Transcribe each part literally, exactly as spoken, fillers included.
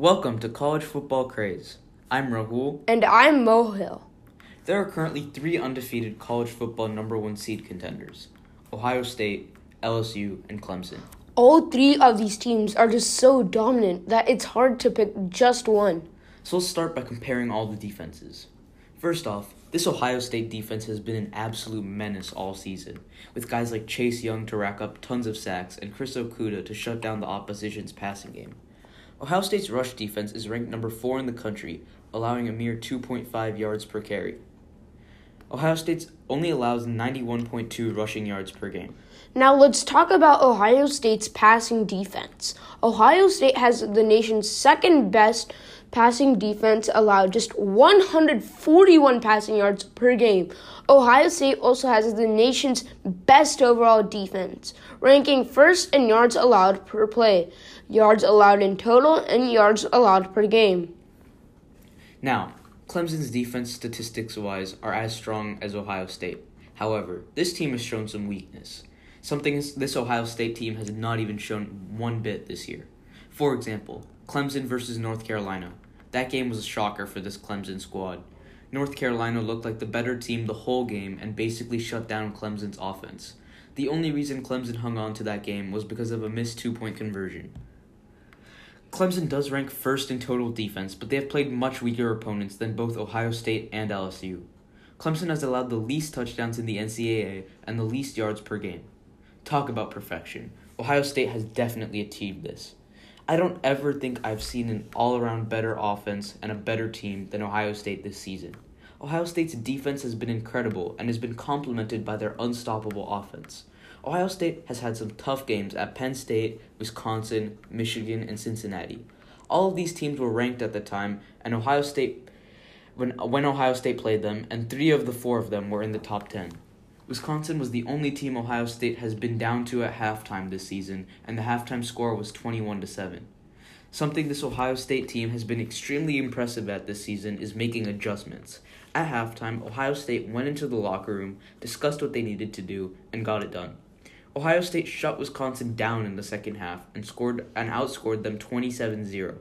Welcome to College Football Craze. I'm Rahul. And I'm Mo Hill. There are currently three undefeated college football number one seed contenders: Ohio State, L S U, and Clemson. All three of these teams are just so dominant that it's hard to pick just one. So let's start by comparing all the defenses. First off, this Ohio State defense has been an absolute menace all season, with guys like Chase Young to rack up tons of sacks and Chris Okuda to shut down the opposition's passing game. Ohio State's rush defense is ranked number four in the country, allowing a mere two point five yards per carry. Ohio State only allows ninety-one point two rushing yards per game. Now let's talk about Ohio State's passing defense. Ohio State has the nation's second best passing defense, allowed just one hundred forty-one passing yards per game. Ohio State also has the nation's best overall defense, ranking first in yards allowed per play, yards allowed in total, and yards allowed per game. Now, Clemson's defense statistics-wise are as strong as Ohio State. However, this team has shown some weakness, something this Ohio State team has not even shown one bit this year. For example, Clemson versus North Carolina. That game was a shocker for this Clemson squad. North Carolina looked like the better team the whole game and basically shut down Clemson's offense. The only reason Clemson hung on to that game was because of a missed two-point conversion. Clemson does rank first in total defense, but they have played much weaker opponents than both Ohio State and L S U. Clemson has allowed the least touchdowns in the N C double A and the least yards per game. Talk about perfection. Ohio State has definitely achieved this. I don't ever think I've seen an all-around better offense and a better team than Ohio State this season. Ohio State's defense has been incredible and has been complemented by their unstoppable offense. Ohio State has had some tough games at Penn State, Wisconsin, Michigan, and Cincinnati. All of these teams were ranked at the time, and Ohio State, when, when Ohio State played them, and three of the four of them were in the top ten. Wisconsin was the only team Ohio State has been down to at halftime this season, and the halftime score was twenty-one to seven. Something this Ohio State team has been extremely impressive at this season is making adjustments. At halftime, Ohio State went into the locker room, discussed what they needed to do, and got it done. Ohio State shut Wisconsin down in the second half and scored and outscored them twenty-seven zero.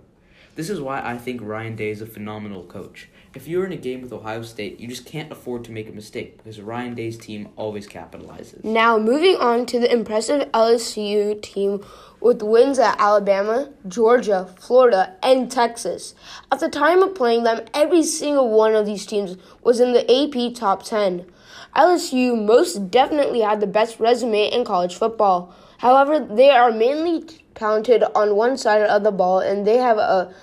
This is why I think Ryan Day is a phenomenal coach. If you're in a game with Ohio State, you just can't afford to make a mistake because Ryan Day's team always capitalizes. Now, moving on to the impressive L S U team with wins at Alabama, Georgia, Florida, and Texas. At the time of playing them, every single one of these teams was in the A P top ten. L S U most definitely had the best resume in college football. However, they are mainly talented on one side of the ball, and they have a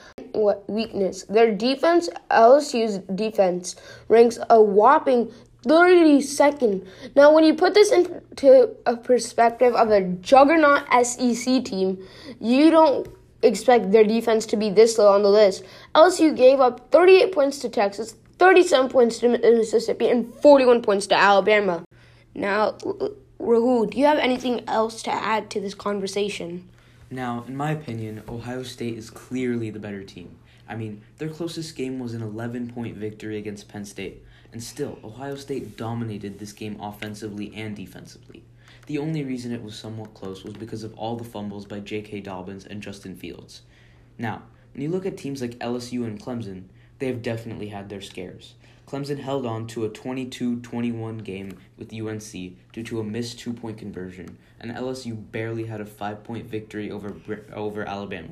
weakness. Their defense, L S U's defense, ranks a whopping thirty-second. Now, when you put this into a perspective of a juggernaut S E C team, you don't expect their defense to be this low on the list. L S U gave up thirty-eight points to Texas, thirty-seven points to Mississippi, and forty-one points to Alabama. Now, Rahul, do you have anything else to add to this conversation? Now, in my opinion, Ohio State is clearly the better team. I mean, their closest game was an eleven-point victory against Penn State, and still, Ohio State dominated this game offensively and defensively. The only reason it was somewhat close was because of all the fumbles by J K Dobbins and Justin Fields. Now, when you look at teams like L S U and Clemson, they have definitely had their scares. Clemson held on to a twenty-two twenty-one game with U N C due to a missed two-point conversion, and L S U barely had a five-point victory over over Alabama.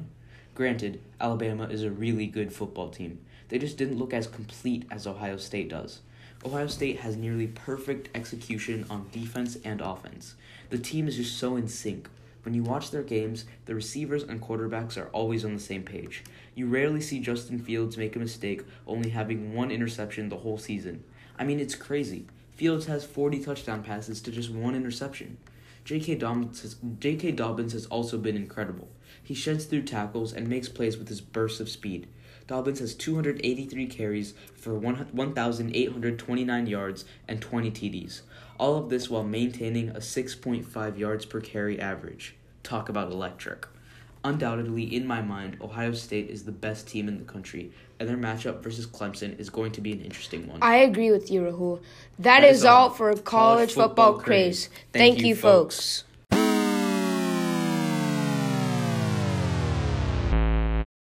Granted, Alabama is a really good football team. They just didn't look as complete as Ohio State does. Ohio State has nearly perfect execution on defense and offense. The team is just so in sync. When you watch their games, the receivers and quarterbacks are always on the same page. You rarely see Justin Fields make a mistake, only having one interception the whole season. I mean, it's crazy. Fields has forty touchdown passes to just one interception. J K Dobbins has, J K Dobbins has also been incredible. He sheds through tackles and makes plays with his bursts of speed. Dobbins has two hundred eighty-three carries for one thousand eight hundred twenty-nine yards and twenty T Ds. All of this while maintaining a six point five yards per carry average. Talk about electric. Undoubtedly, in my mind, Ohio State is the best team in the country, and their matchup versus Clemson is going to be an interesting one. I agree with you, Rahul. That, that is all, all for College, College Football, Football Craze. Craze. Thank, Thank you, folks. folks.